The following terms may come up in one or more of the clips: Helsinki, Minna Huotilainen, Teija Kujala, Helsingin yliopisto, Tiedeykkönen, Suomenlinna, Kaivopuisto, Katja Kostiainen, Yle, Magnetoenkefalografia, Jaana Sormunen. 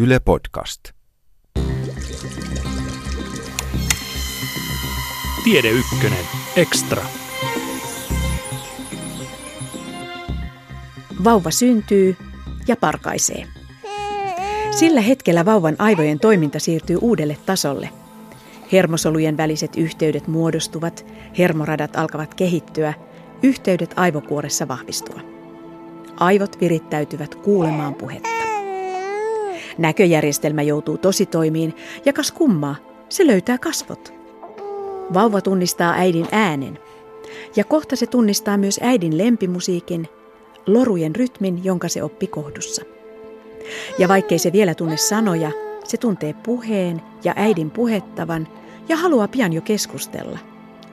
Yle Podcast. Tiedeykkönen Extra. Vauva syntyy ja parkaisee. Sillä hetkellä vauvan aivojen toiminta siirtyy uudelle tasolle. Hermosolujen väliset yhteydet muodostuvat, hermoradat alkavat kehittyä, yhteydet aivokuoressa vahvistua. Aivot virittäytyvät kuulemaan puhetta. Näköjärjestelmä joutuu tositoimiin ja kas kummaa, se löytää kasvot. Vauva tunnistaa äidin äänen ja kohta se tunnistaa myös äidin lempimusiikin, lorujen rytmin, jonka se oppi kohdussa. Ja vaikkei se vielä tunne sanoja, se tuntee puheen ja äidin puhettavan ja haluaa pian jo keskustella,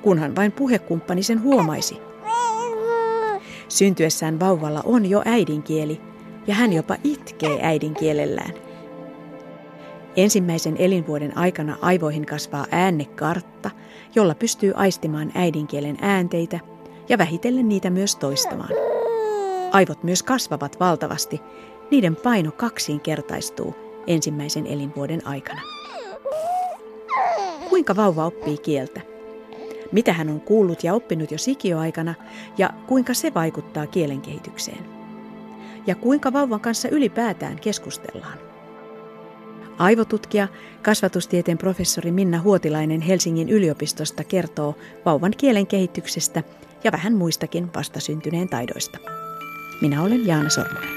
kunhan vain puhekumppani sen huomaisi. Syntyessään vauvalla on jo äidinkieli ja hän jopa itkee äidinkielellään. Ensimmäisen elinvuoden aikana aivoihin kasvaa äännekartta, jolla pystyy aistimaan äidinkielen äänteitä ja vähitellen niitä myös toistamaan. Aivot myös kasvavat valtavasti, niiden paino kaksinkertaistuu ensimmäisen elinvuoden aikana. Kuinka vauva oppii kieltä? Mitä hän on kuullut ja oppinut jo sikiöaikana ja kuinka se vaikuttaa kielen kehitykseen? Ja kuinka vauvan kanssa ylipäätään keskustellaan? Aivotutkija, kasvatustieteen professori Minna Huotilainen Helsingin yliopistosta kertoo vauvan kielen kehityksestä ja vähän muistakin vastasyntyneen taidoista. Minä olen Jaana Sormunen.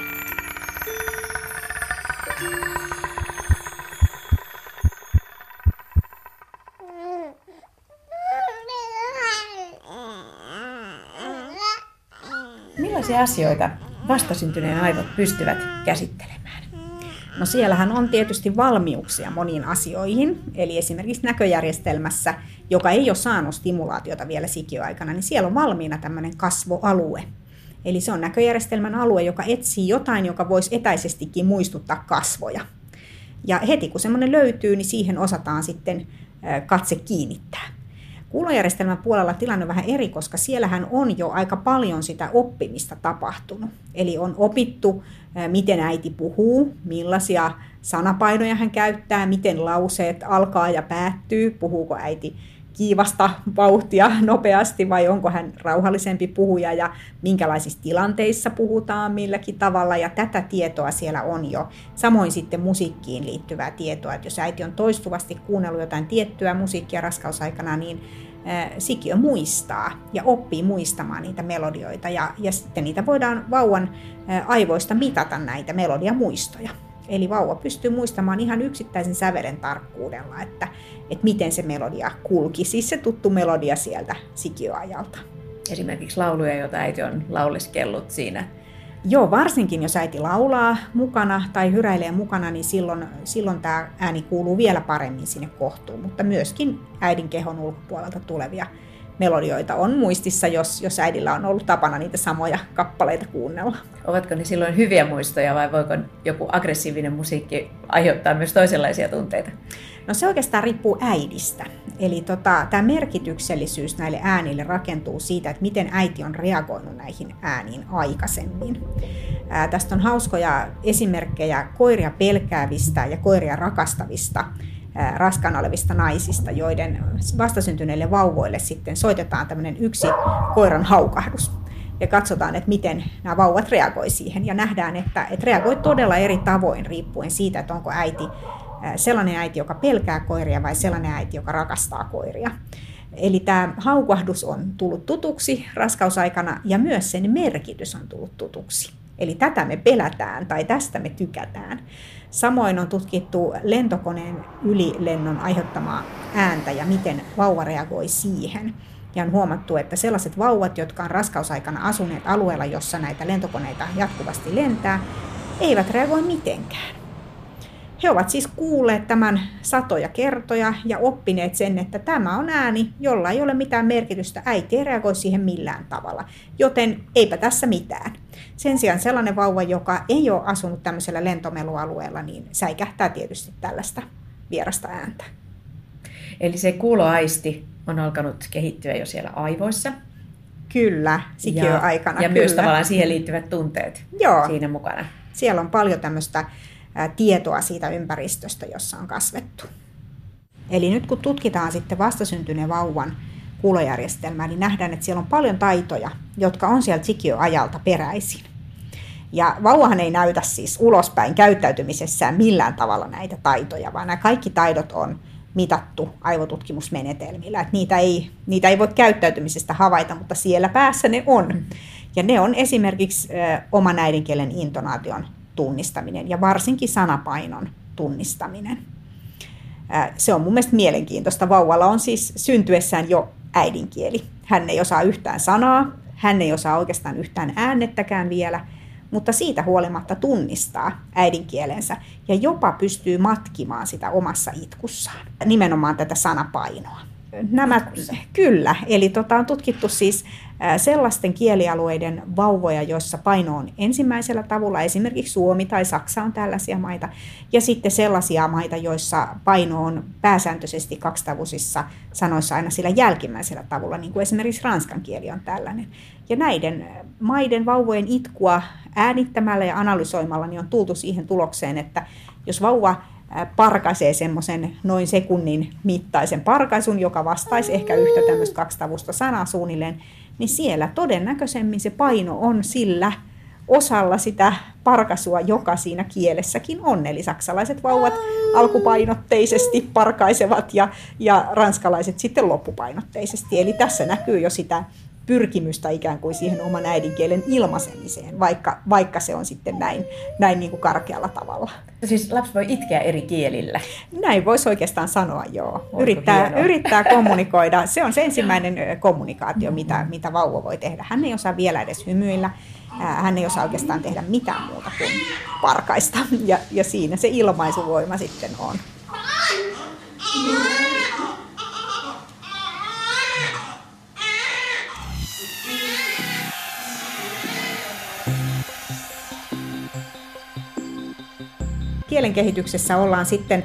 Millaisia asioita vastasyntyneen aivot pystyvät käsittelemään? No siellähän on tietysti valmiuksia moniin asioihin, eli esimerkiksi näköjärjestelmässä, joka ei ole saanut stimulaatiota vielä sikiöaikana, niin siellä on valmiina tämmöinen kasvoalue. Eli se on näköjärjestelmän alue, joka etsii jotain, joka voisi etäisestikin muistuttaa kasvoja. Ja heti kun semmoinen löytyy, niin siihen osataan sitten katse kiinnittää. Kuulojärjestelmän puolella tilanne on vähän eri, koska siellähän on jo aika paljon sitä oppimista tapahtunut. Eli on opittu, miten äiti puhuu, millaisia sanapainoja hän käyttää, miten lauseet alkaa ja päättyy, puhuuko äiti kiivasta vauhtia nopeasti vai onko hän rauhallisempi puhuja ja minkälaisissa tilanteissa puhutaan milläkin tavalla ja tätä tietoa siellä on jo. Samoin sitten musiikkiin liittyvää tietoa, että jos äiti on toistuvasti kuunnellut jotain tiettyä musiikkia raskausaikana, niin sikiö muistaa ja oppii muistamaan niitä melodioita ja sitten niitä voidaan vauvan aivoista mitata näitä melodiamuistoja. Eli vauva pystyy muistamaan ihan yksittäisen sävelen tarkkuudella, että miten se melodia kulki, siis se tuttu melodia sieltä sikiöajalta. Esimerkiksi lauluja, joita äiti on lauleskellut siinä. Joo, varsinkin jos äiti laulaa mukana tai hyräilee mukana, niin silloin tämä ääni kuuluu vielä paremmin sinne kohtuun, mutta myöskin äidin kehon ulkopuolelta tulevia melodioita on muistissa, jos äidillä on ollut tapana niitä samoja kappaleita kuunnella. Ovatko ne silloin hyviä muistoja vai voiko joku aggressiivinen musiikki aiheuttaa myös toisenlaisia tunteita? No se oikeastaan riippuu äidistä. Eli tämä merkityksellisyys näille äänille rakentuu siitä, että miten äiti on reagoinut näihin ääniin aikaisemmin. Tästä on hauskoja esimerkkejä koiria pelkäävistä ja koiria rakastavista raskaana olevista naisista, joiden vastasyntyneille vauvoille sitten soitetaan tämmöinen yksi koiran haukahdus. Ja katsotaan, että miten nämä vauvat reagoi siihen. Ja nähdään, että reagoi todella eri tavoin riippuen siitä, että onko äiti sellainen äiti, joka pelkää koiria vai sellainen äiti, joka rakastaa koiria. Eli tämä haukahdus on tullut tutuksi raskausaikana ja myös sen merkitys on tullut tutuksi. Eli tätä me pelätään tai tästä me tykätään. Samoin on tutkittu lentokoneen ylilennon aiheuttamaa ääntä ja miten vauva reagoi siihen. Ja on huomattu, että sellaiset vauvat, jotka on raskausaikana asuneet alueella, jossa näitä lentokoneita jatkuvasti lentää, eivät reagoi mitenkään. He ovat siis kuulleet tämän satoja kertoja ja oppineet sen, että tämä on ääni, jolla ei ole mitään merkitystä. Äiti ei reagoi siihen millään tavalla, joten eipä tässä mitään. Sen sijaan sellainen vauva, joka ei ole asunut tämmöisellä lentomelualueella, niin säikähtää tietysti tällaista vierasta ääntä. Eli se kuuloaisti on alkanut kehittyä jo siellä aivoissa. Kyllä, sikiöaikana. Ja myös tavallaan siihen liittyvät tunteet Joo. Siinä mukana. Siellä on paljon tämmöistä tietoa siitä ympäristöstä, jossa on kasvettu. Eli nyt kun tutkitaan sitten vastasyntyneen vauvan kuulojärjestelmää, niin nähdään, että siellä on paljon taitoja, jotka on sieltä sikiöajalta peräisin. Ja vauvahan ei näytä siis ulospäin käyttäytymisessään millään tavalla näitä taitoja, vaan nämä kaikki taidot on mitattu aivotutkimusmenetelmillä. Että niitä ei voi käyttäytymisestä havaita, mutta siellä päässä ne on. Ja ne on esimerkiksi oman äidinkielen intonaation tunnistaminen ja varsinkin sanapainon tunnistaminen. Se on mun mielestä mielenkiintoista. Vauvalla on siis syntyessään jo äidinkieli. Hän ei osaa yhtään sanaa, hän ei osaa oikeastaan yhtään äännettäkään vielä, mutta siitä huolimatta tunnistaa äidinkielensä ja jopa pystyy matkimaan sitä omassa itkussaan, nimenomaan tätä sanapainoa. Kyllä, eli on tutkittu siis sellaisten kielialueiden vauvoja, joissa paino on ensimmäisellä tavulla, esimerkiksi Suomi tai Saksa on tällaisia maita, ja sitten sellaisia maita, joissa paino on pääsääntöisesti kaksitavusissa sanoissa aina sillä jälkimmäisellä tavulla, niin kuin esimerkiksi ranskan kieli on tällainen. Ja näiden maiden vauvojen itkua äänittämällä ja analysoimalla niin on tultu siihen tulokseen, että jos vauva parkaisee semmoisen noin sekunnin mittaisen parkaisun, joka vastaisi ehkä yhtä tämmöistä kaksitavusta sanaa suunnilleen, niin siellä todennäköisemmin se paino on sillä osalla sitä parkaisua, joka siinä kielessäkin on. Eli saksalaiset vauvat alkupainotteisesti parkaisevat ja ranskalaiset sitten loppupainotteisesti. Eli tässä näkyy jo sitä pyrkimystä ikään kuin siihen oman äidinkielen ilmaisemiseen, vaikka se on sitten näin niin kuin karkealla tavalla. Siis lapsi voi itkeä eri kielillä? Näin voisi oikeastaan sanoa, joo. Yrittää kommunikoida. Se on se ensimmäinen kommunikaatio, mitä vauva voi tehdä. Hän ei osaa vielä edes hymyillä. Hän ei osaa oikeastaan tehdä mitään muuta kuin parkaista. Ja siinä se ilmaisuvoima sitten on. Kielen kehityksessä ollaan sitten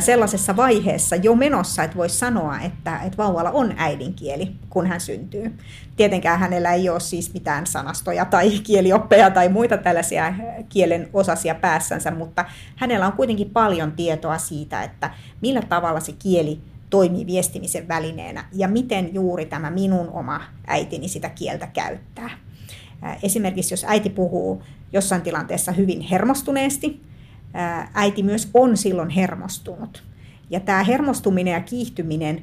sellaisessa vaiheessa jo menossa, että voisi sanoa, että vauvalla on äidinkieli, kun hän syntyy. Tietenkään hänellä ei ole siis mitään sanastoja tai kielioppeja tai muita tällaisia kielen osasia päässänsä, mutta hänellä on kuitenkin paljon tietoa siitä, että millä tavalla se kieli toimii viestimisen välineenä ja miten juuri tämä minun oma äitini sitä kieltä käyttää. Esimerkiksi jos äiti puhuu jossain tilanteessa hyvin hermostuneesti, äiti myös on silloin hermostunut. Ja tämä hermostuminen ja kiihtyminen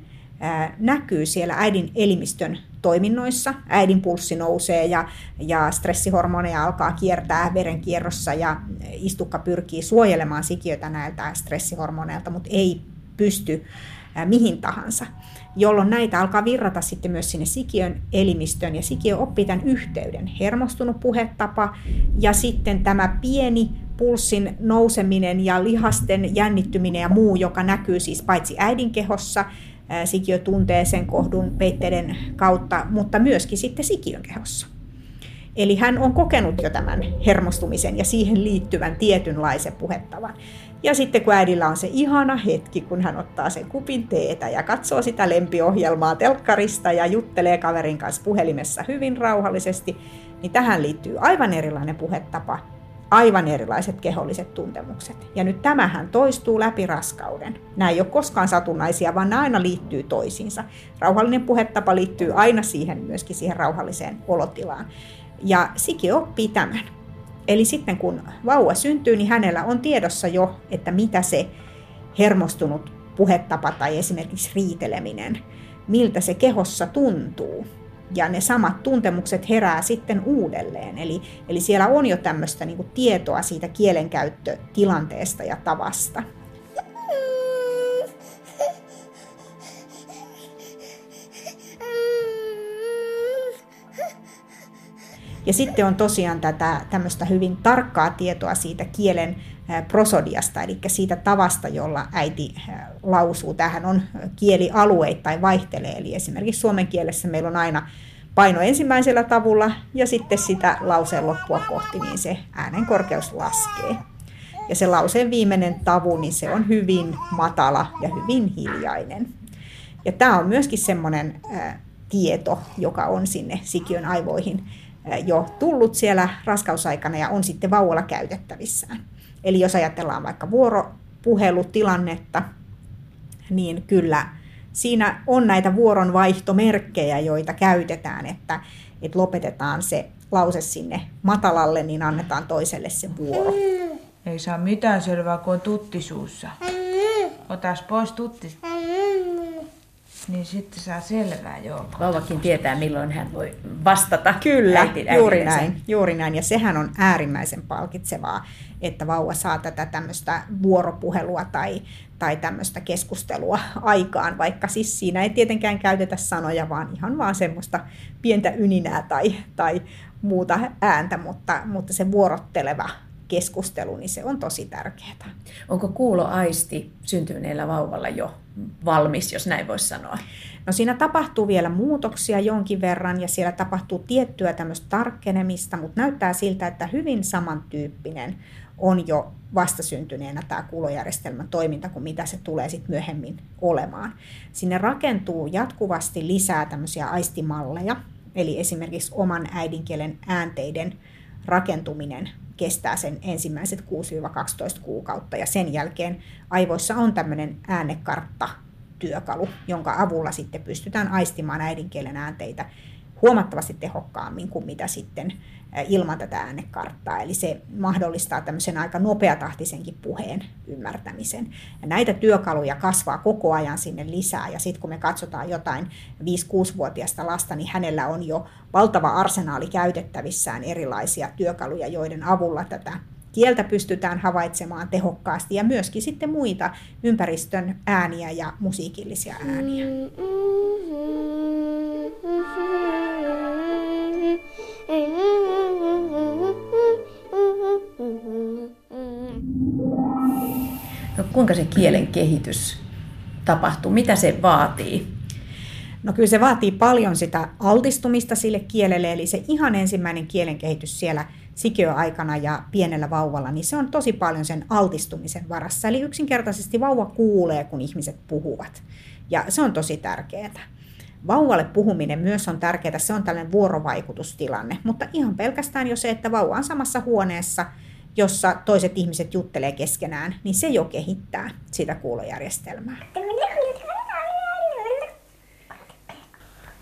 näkyy siellä äidin elimistön toiminnoissa. Äidin pulssi nousee ja stressihormoneja alkaa kiertää verenkierrossa ja istukka pyrkii suojelemaan sikiötä näiltä stressihormoneilta, mutta ei pysty mihin tahansa, jolloin näitä alkaa virrata sitten myös sinne sikiön elimistöön ja sikiö oppii tämän yhteyden. Hermostunut puhetapa ja sitten tämä pieni pulssin nouseminen ja lihasten jännittyminen ja muu, joka näkyy siis paitsi äidin kehossa, sikiö tuntee sen kohdun peitteiden kautta, mutta myöskin sitten sikiön kehossa. Eli hän on kokenut jo tämän hermostumisen ja siihen liittyvän tietynlaisen puhettavan. Ja sitten kun äidillä on se ihana hetki, kun hän ottaa sen kupin teetä ja katsoo sitä lempiohjelmaa telkkarista ja juttelee kaverin kanssa puhelimessa hyvin rauhallisesti, niin tähän liittyy aivan erilainen puhetapa, aivan erilaiset keholliset tuntemukset. Ja nyt tämähän toistuu läpi raskauden. Nämä ei ole koskaan satunnaisia, vaan nämä aina liittyy toisiinsa. Rauhallinen puhetapa liittyy aina myöskin siihen rauhalliseen olotilaan. Ja sikiö oppii tämän. Eli sitten kun vauva syntyy, niin hänellä on tiedossa jo, että mitä se hermostunut puhetapa tai esimerkiksi riiteleminen, miltä se kehossa tuntuu. Ja ne samat tuntemukset herää sitten uudelleen. Eli siellä on jo tämmöistä niin kuin tietoa siitä kielenkäyttötilanteesta ja tavasta. Ja sitten on tosiaan tämmöistä hyvin tarkkaa tietoa siitä kielen prosodiasta, eli siitä tavasta, jolla äiti lausuu. Tämähän on kielialueittain vaihtelee, eli esimerkiksi suomen kielessä meillä on aina paino ensimmäisellä tavulla, ja sitten sitä lauseen loppua kohti, niin se äänen korkeus laskee. Ja se lauseen viimeinen tavu, niin se on hyvin matala ja hyvin hiljainen. Ja tämä on myöskin semmoinen tieto, joka on sinne sikiön aivoihin jo tullut siellä raskausaikana ja on sitten vauvalla käytettävissään. Eli jos ajatellaan vaikka vuoropuhelutilannetta, niin kyllä siinä on näitä vuoronvaihtomerkkejä, joita käytetään, että lopetetaan se lause sinne matalalle, niin annetaan toiselle se vuoro. Ei saa mitään selvää, kun on tutti suussa. Otas pois tutti. Niin sitten saa selvää, joo. Vauvakin tietää, milloin hän voi vastata. Kyllä, juuri näin. Ja sehän on äärimmäisen palkitsevaa, että vauva saa tätä tämmöistä vuoropuhelua tai tämmöistä keskustelua aikaan, vaikka siis siinä ei tietenkään käytetä sanoja, vaan ihan vaan semmoista pientä yninää tai muuta ääntä, mutta se vuorotteleva keskustelu, niin se on tosi tärkeää. Onko kuuloaisti syntyneellä vauvalla jo valmis, jos näin voisi sanoa? No siinä tapahtuu vielä muutoksia jonkin verran ja siellä tapahtuu tiettyä tämmöistä tarkkenemista, mutta näyttää siltä, että hyvin samantyyppinen on jo vastasyntyneenä tämä kuulojärjestelmän toiminta kuin mitä se tulee sitten myöhemmin olemaan. Sinne rakentuu jatkuvasti lisää tämmöisiä aistimalleja, eli esimerkiksi oman äidinkielen äänteiden rakentuminen kestää sen ensimmäiset 6-12 kuukautta ja sen jälkeen aivoissa on tämmöinen äänekarttatyökalu, jonka avulla sitten pystytään aistimaan äidinkielen äänteitä huomattavasti tehokkaammin kuin mitä sitten ilman tätä äänekarttaa. Eli se mahdollistaa tämmöisen aika nopeatahtisenkin puheen ymmärtämisen. Ja näitä työkaluja kasvaa koko ajan sinne lisää. Ja sitten kun me katsotaan jotain 5-6-vuotiaista lasta, niin hänellä on jo valtava arsenaali käytettävissään erilaisia työkaluja, joiden avulla tätä kieltä pystytään havaitsemaan tehokkaasti ja myöskin sitten muita ympäristön ääniä ja musiikillisia ääniä. No, kuinka se kielen kehitys tapahtuu? Mitä se vaatii? No kyllä se vaatii paljon sitä altistumista sille kielelle, eli se ihan ensimmäinen kielen kehitys siellä sikiöaikana ja pienellä vauvalla, niin se on tosi paljon sen altistumisen varassa. Eli yksinkertaisesti vauva kuulee, kun ihmiset puhuvat, ja se on tosi tärkeää. Vauvalle puhuminen myös on tärkeää, se on tällainen vuorovaikutustilanne, mutta ihan pelkästään jo se, että vauva on samassa huoneessa, jossa toiset ihmiset juttelee keskenään, niin se jo kehittää sitä kuulojärjestelmää.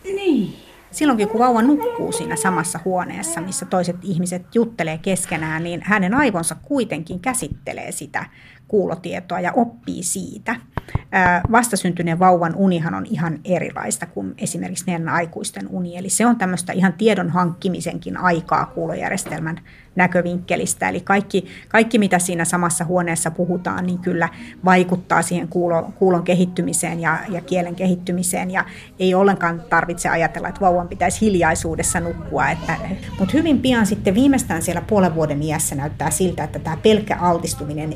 Niin. Silloinkin kun vauva nukkuu siinä samassa huoneessa, missä toiset ihmiset juttelee keskenään, niin hänen aivonsa kuitenkin käsittelee sitä kuulotietoa ja oppii siitä. Vastasyntyneen vauvan unihan on ihan erilaista kuin esimerkiksi meidän aikuisten uni. Eli se on tämmöistä ihan tiedon hankkimisenkin aikaa kuulojärjestelmän näkövinkkelistä. Eli kaikki mitä siinä samassa huoneessa puhutaan, niin kyllä vaikuttaa siihen kuulon kehittymiseen ja kielen kehittymiseen. Ja ei ollenkaan tarvitse ajatella, että vauvan pitäisi hiljaisuudessa nukkua. Mutta hyvin pian sitten viimeistään siellä puolen vuoden iässä näyttää siltä, että tämä pelkkä altistuminen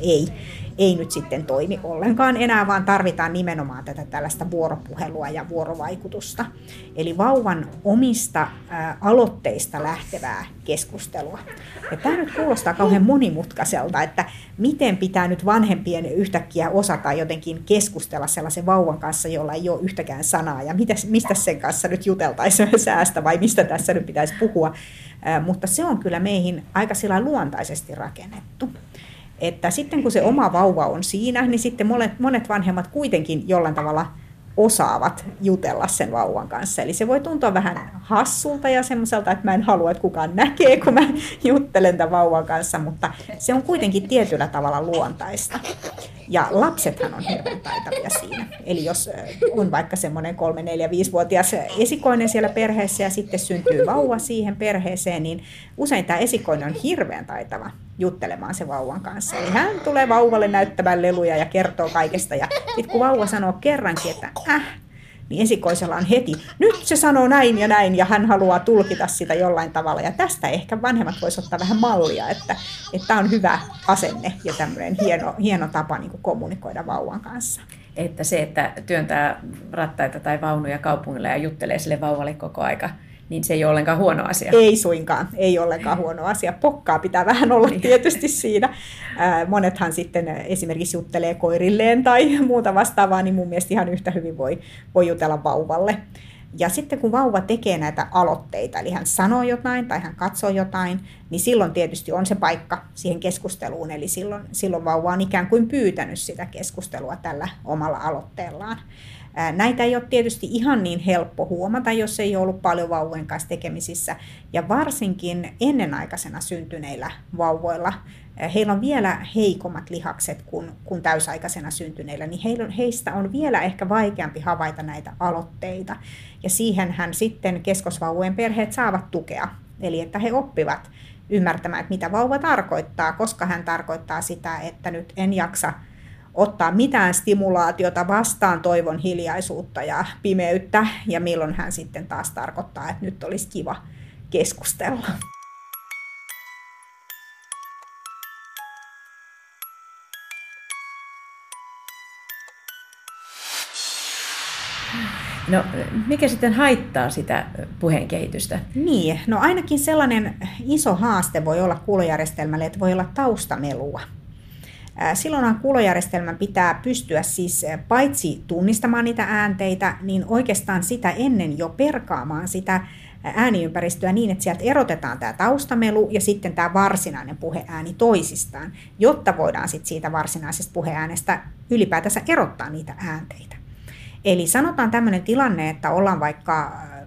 ei nyt sitten toimi ollenkaan enää, vaan tarvitaan nimenomaan tätä tällaista vuoropuhelua ja vuorovaikutusta. Eli vauvan omista aloitteista lähtevää keskustelua. Ja tämä nyt kuulostaa kauhean monimutkaiselta, että miten pitää nyt vanhempien yhtäkkiä osata jotenkin keskustella sellaisen vauvan kanssa, jolla ei ole yhtäkään sanaa, ja mistä sen kanssa nyt juteltaisiin säästä vai mistä tässä nyt pitäisi puhua. Mutta se on kyllä meihin aika sillä luontaisesti rakennettu. Että sitten kun se oma vauva on siinä, niin sitten monet vanhemmat kuitenkin jollain tavalla osaavat jutella sen vauvan kanssa. Eli se voi tuntua vähän hassulta ja semmoiselta, että mä en halua, että kukaan näkee, kun mä juttelen tämän vauvan kanssa, mutta se on kuitenkin tietyllä tavalla luontaista. Ja lapsethan on hirveän taitavia siinä. Eli jos on vaikka semmoinen 3-4-5-vuotias esikoinen siellä perheessä ja sitten syntyy vauva siihen perheeseen, niin usein tämä esikoinen on hirveän taitava juttelemaan se vauvan kanssa. Eli hän tulee vauvalle näyttämään leluja ja kertoo kaikesta. Ja sitten kun vauva sanoo kerrankin, että niin esikoisella on heti, nyt se sanoo näin ja hän haluaa tulkita sitä jollain tavalla. Ja tästä ehkä vanhemmat voisivat ottaa vähän mallia, että tämä on hyvä asenne ja tämmöinen hieno tapa niin kuin kommunikoida vauvan kanssa. Että se, että työntää rattaita tai vaunuja kaupungilla ja juttelee sille vauvalle koko aika, niin se ei ole ollenkaan huono asia. Ei suinkaan, ei ollenkaan huono asia. Pokkaa pitää vähän olla tietysti siinä. Monethan sitten esimerkiksi juttelee koirilleen tai muuta vastaavaa, niin mun mielestä ihan yhtä hyvin voi jutella vauvalle. Ja sitten kun vauva tekee näitä aloitteita, eli hän sanoo jotain tai hän katsoo jotain, niin silloin tietysti on se paikka siihen keskusteluun. Eli silloin vauva on ikään kuin pyytänyt sitä keskustelua tällä omalla aloitteellaan. Näitä ei ole tietysti ihan niin helppo huomata, jos ei ole ollut paljon vauvojen kanssa tekemisissä. Ja varsinkin ennenaikaisena syntyneillä vauvoilla, heillä on vielä heikommat lihakset kuin täysaikaisena syntyneillä, niin heistä on vielä ehkä vaikeampi havaita näitä aloitteita. Ja siihenhän sitten keskosvauvojen perheet saavat tukea, eli että he oppivat ymmärtämään, että mitä vauva tarkoittaa, koska hän tarkoittaa sitä, että nyt en jaksa ottaa mitään stimulaatiota vastaan, toivon hiljaisuutta ja pimeyttä, ja milloin hän sitten taas tarkoittaa, että nyt olisi kiva keskustella. No, mikä sitten haittaa sitä puheen kehitystä? Niin, no ainakin sellainen iso haaste voi olla kuulojärjestelmälle, että voi olla taustamelua. Silloinhan kuulojärjestelmän pitää pystyä siis paitsi tunnistamaan niitä äänteitä, niin oikeastaan sitä ennen jo perkaamaan sitä ääniympäristöä niin, että sieltä erotetaan tämä taustamelu ja sitten tämä varsinainen puheääni toisistaan, jotta voidaan sitten siitä varsinaisesta puheäänestä ylipäätänsä erottaa niitä äänteitä. Eli sanotaan tämmöinen tilanne, että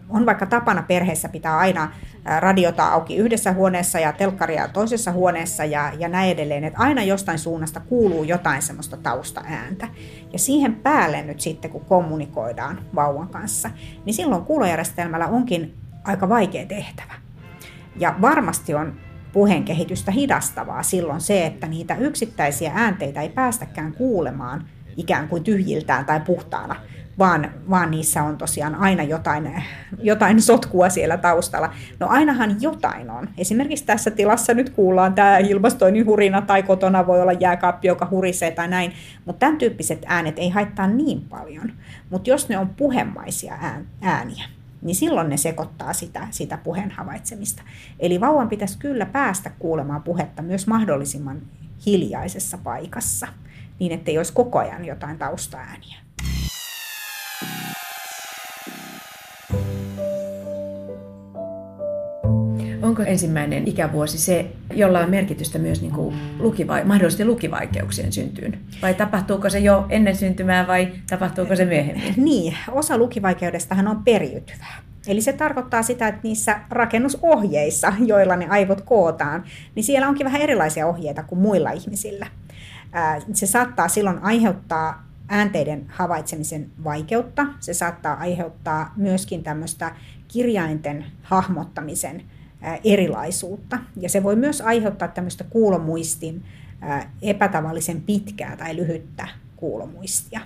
on vaikka tapana perheessä pitää aina radiota auki yhdessä huoneessa ja telkkaria toisessa huoneessa ja näin edelleen, että aina jostain suunnasta kuuluu jotain semmoista taustaääntä. Ja siihen päälle nyt sitten, kun kommunikoidaan vauvan kanssa, niin silloin kuulojärjestelmällä onkin aika vaikea tehtävä. Ja varmasti on puheen kehitystä hidastavaa silloin se, että niitä yksittäisiä äänteitä ei päästäkään kuulemaan ikään kuin tyhjiltään tai puhtaana, vaan niissä on tosiaan aina jotain sotkua siellä taustalla. No ainahan jotain on. Esimerkiksi tässä tilassa nyt kuullaan tämä ilmastoinnin hurina tai kotona voi olla jääkaappi, joka hurisee tai näin. Mutta tämän tyyppiset äänet ei haittaa niin paljon. Mutta jos ne on puhemaisia ääniä, niin silloin ne sekoittaa sitä puheen havaitsemista. Eli vauvan pitäisi kyllä päästä kuulemaan puhetta myös mahdollisimman hiljaisessa paikassa, niin ettei olisi koko ajan jotain taustaääniä. Onko ensimmäinen ikävuosi se, jolla on merkitystä myös niin kuin mahdollisesti lukivaikeuksien syntyyn? Vai tapahtuuko se jo ennen syntymää vai tapahtuuko se myöhemmin? Niin, osa lukivaikeudestahan on periytyvää. Eli se tarkoittaa sitä, että niissä rakennusohjeissa, joilla ne aivot kootaan, niin siellä onkin vähän erilaisia ohjeita kuin muilla ihmisillä. Se saattaa silloin aiheuttaa äänteiden havaitsemisen vaikeutta. Se saattaa aiheuttaa myöskin tämmöistä kirjainten hahmottamisen erilaisuutta. Ja se voi myös aiheuttaa tämmöistä kuulomuistin epätavallisen pitkää tai lyhyttä kuulomuistia.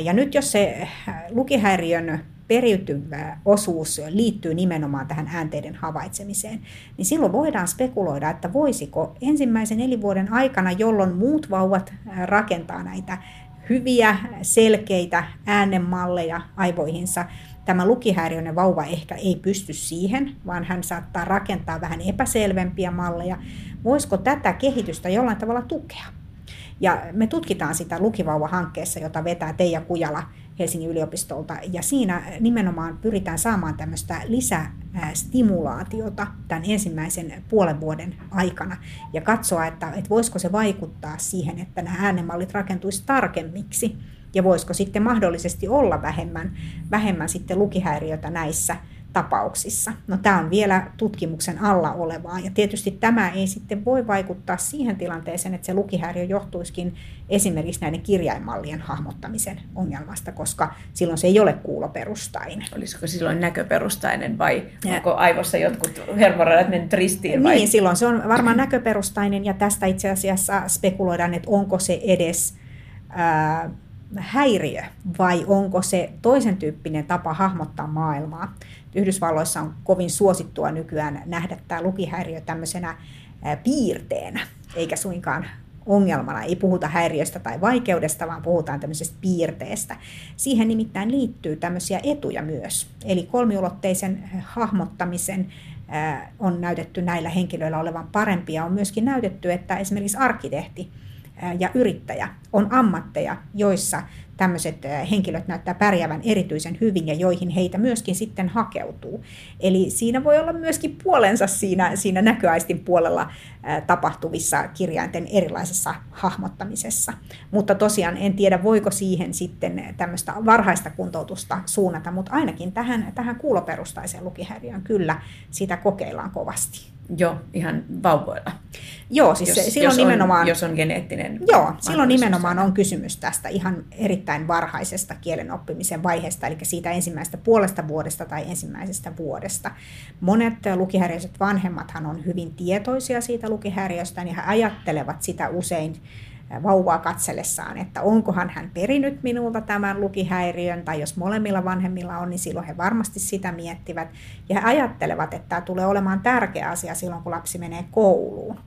Ja nyt jos se lukihäiriön periytyvä osuus liittyy nimenomaan tähän äänteiden havaitsemiseen, niin silloin voidaan spekuloida, että voisiko ensimmäisen elinvuoden aikana, jolloin muut vauvat rakentaa näitä hyviä, selkeitä äänenmalleja aivoihinsa, tämä lukihäiriöinen vauva ehkä ei pysty siihen, vaan hän saattaa rakentaa vähän epäselvempiä malleja. Voisiko tätä kehitystä jollain tavalla tukea? Ja me tutkitaan sitä lukivauva-hankkeessa, jota vetää Teija Kujala Helsingin yliopistolta, ja siinä nimenomaan pyritään saamaan tämmöistä lisästimulaatiota tämän ensimmäisen puolen vuoden aikana, ja katsoa, että voisiko se vaikuttaa siihen, että nämä äänenmallit rakentuisi tarkemmiksi, ja voisiko sitten mahdollisesti olla vähemmän sitten lukihäiriötä näissä tapauksissa. No, tämä on vielä tutkimuksen alla olevaa, ja tietysti tämä ei sitten voi vaikuttaa siihen tilanteeseen, että se lukihäiriö johtuisikin esimerkiksi näiden kirjainmallien hahmottamisen ongelmasta, koska silloin se ei ole kuuloperustainen. Olisiko silloin näköperustainen vai onko aivossa jotkut hermoradat mennyt ristiin? Vai? Niin, silloin se on varmaan näköperustainen, ja tästä itse asiassa spekuloidaan, että onko se edes häiriö vai onko se toisen tyyppinen tapa hahmottaa maailmaa. Yhdysvalloissa on kovin suosittua nykyään nähdä tämä lukihäiriö tämmöisenä piirteenä, eikä suinkaan ongelmana. Ei puhuta häiriöstä tai vaikeudesta, vaan puhutaan tämmöisestä piirteestä. Siihen nimittäin liittyy tämmöisiä etuja myös. Eli kolmiulotteisen hahmottamisen on näytetty näillä henkilöillä olevan parempia. On myöskin näytetty, että esimerkiksi arkkitehti ja yrittäjä on ammatteja, joissa tämmöiset henkilöt näyttää pärjäävän erityisen hyvin ja joihin heitä myöskin sitten hakeutuu. Eli siinä voi olla myöskin puolensa siinä näköaistin puolella tapahtuvissa kirjainten erilaisessa hahmottamisessa. Mutta tosiaan en tiedä, voiko siihen sitten tämmöistä varhaista kuntoutusta suunnata, mutta ainakin tähän kuuloperustaiseen lukihäiriöön kyllä sitä kokeillaan kovasti. Joo, ihan vauvoilla. Joo, siis jos on geneettinen. Joo, silloin nimenomaan on kysymys tästä ihan erittäin varhaisesta kielen oppimisen vaiheesta, eli siitä ensimmäisestä puolesta vuodesta tai ensimmäisestä vuodesta. Monet lukihäiriöiset vanhemmathan on hyvin tietoisia siitä lukihäiriöstä, ja he ajattelevat sitä usein vauvaa katsellessaan, että onkohan hän perinyt minulta tämän lukihäiriön, tai jos molemmilla vanhemmilla on, niin silloin he varmasti sitä miettivät. Ja he ajattelevat, että tämä tulee olemaan tärkeä asia silloin, kun lapsi menee kouluun.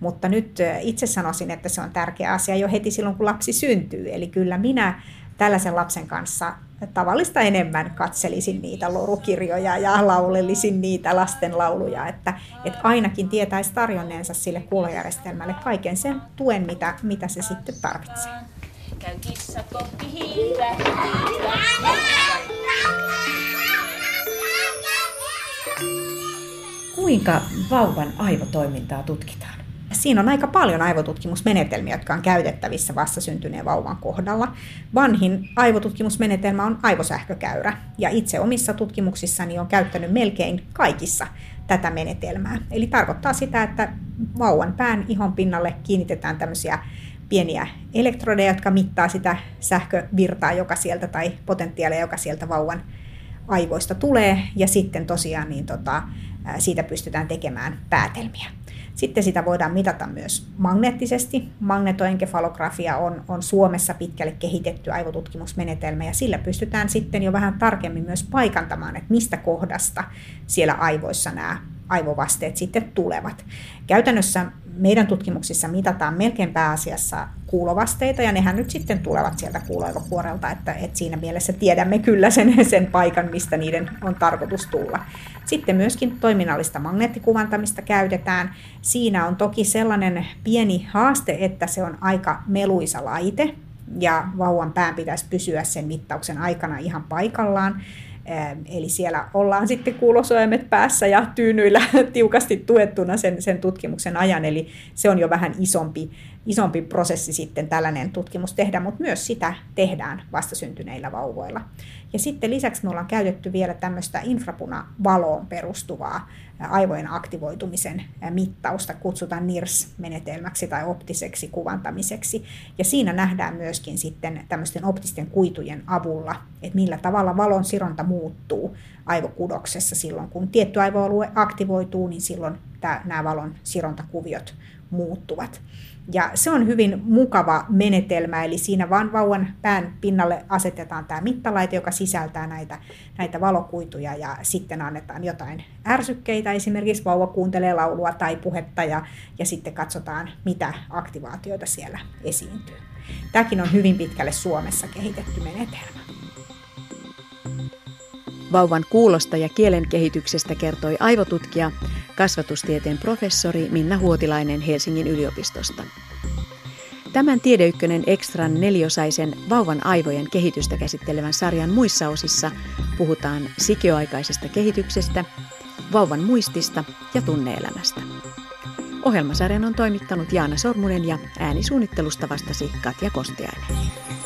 Mutta nyt itse sanoisin, että se on tärkeä asia jo heti silloin, kun lapsi syntyy. Eli kyllä minä tällaisen lapsen kanssa tavallista enemmän katselisin niitä lorukirjoja ja laulelisin niitä lastenlauluja, että ainakin tietäisi tarjonneensa sille kuulojärjestelmälle kaiken sen tuen, mitä se sitten tarvitsee. Käy kissa kohti Kuinka vauvan aivotoimintaa tutkitaan? Siinä on aika paljon aivotutkimusmenetelmiä, jotka on käytettävissä vastasyntyneen vauvan kohdalla. Vanhin aivotutkimusmenetelmä on aivosähkökäyrä, ja itse omissa tutkimuksissani olen käyttänyt melkein kaikissa tätä menetelmää. Eli tarkoittaa sitä, että vauvan pään ihon pinnalle kiinnitetään tämmöisiä pieniä elektrodeja, jotka mittaa sitä sähkövirtaa, joka sieltä, tai potentiaalia, joka sieltä vauvan aivoista tulee, ja sitten tosiaan siitä pystytään tekemään päätelmiä. Sitten sitä voidaan mitata myös magneettisesti. Magnetoenkefalografia on Suomessa pitkälle kehitetty aivotutkimusmenetelmä, ja sillä pystytään sitten jo vähän tarkemmin myös paikantamaan, että mistä kohdasta siellä aivoissa nämä aivovasteet sitten tulevat. Käytännössä meidän tutkimuksissa mitataan melkein pääasiassa kuulovasteita, ja nehän nyt sitten tulevat sieltä kuuloaivokuorelta, että siinä mielessä tiedämme kyllä sen paikan, mistä niiden on tarkoitus tulla. Sitten myöskin toiminnallista magneettikuvantamista käytetään. Siinä on toki sellainen pieni haaste, että se on aika meluisa laite, ja vauvan pään pitäisi pysyä sen mittauksen aikana ihan paikallaan. Eli siellä ollaan sitten kuulosoimet päässä ja tyynyillä tiukasti tuettuna sen tutkimuksen ajan, eli se on jo vähän isompi prosessi sitten tällainen tutkimus tehdä, mutta myös sitä tehdään vastasyntyneillä vauvoilla. Ja sitten lisäksi me ollaan käytetty vielä tämmöistä infrapunavaloon perustuvaa aivojen aktivoitumisen mittausta, kutsutaan NIRS-menetelmäksi tai optiseksi kuvantamiseksi. Ja siinä nähdään myöskin sitten tämmöisten optisten kuitujen avulla, että millä tavalla valon sironta muuttuu aivokudoksessa silloin, kun tietty aivoalue aktivoituu, niin silloin nämä valon sirontakuviot muuttuvat. Ja se on hyvin mukava menetelmä, eli siinä vaan vauvan pään pinnalle asetetaan tämä mittalaite, joka sisältää näitä valokuituja, ja sitten annetaan jotain ärsykkeitä, esimerkiksi vauva kuuntelee laulua tai puhetta, ja sitten katsotaan, mitä aktivaatioita siellä esiintyy. Tämäkin on hyvin pitkälle Suomessa kehitetty menetelmä. Vauvan kuulosta ja kielen kehityksestä kertoi aivotutkija, kasvatustieteen professori Minna Huotilainen Helsingin yliopistosta. Tämän Tiedeykkönen Extran 4-osaisen vauvan aivojen kehitystä käsittelevän sarjan muissa osissa puhutaan sikiöaikaisesta kehityksestä, vauvan muistista ja tunneelämästä. Ohjelmasarjan on toimittanut Jaana Sormunen ja äänisuunnittelusta vastasi Katja Kostiainen.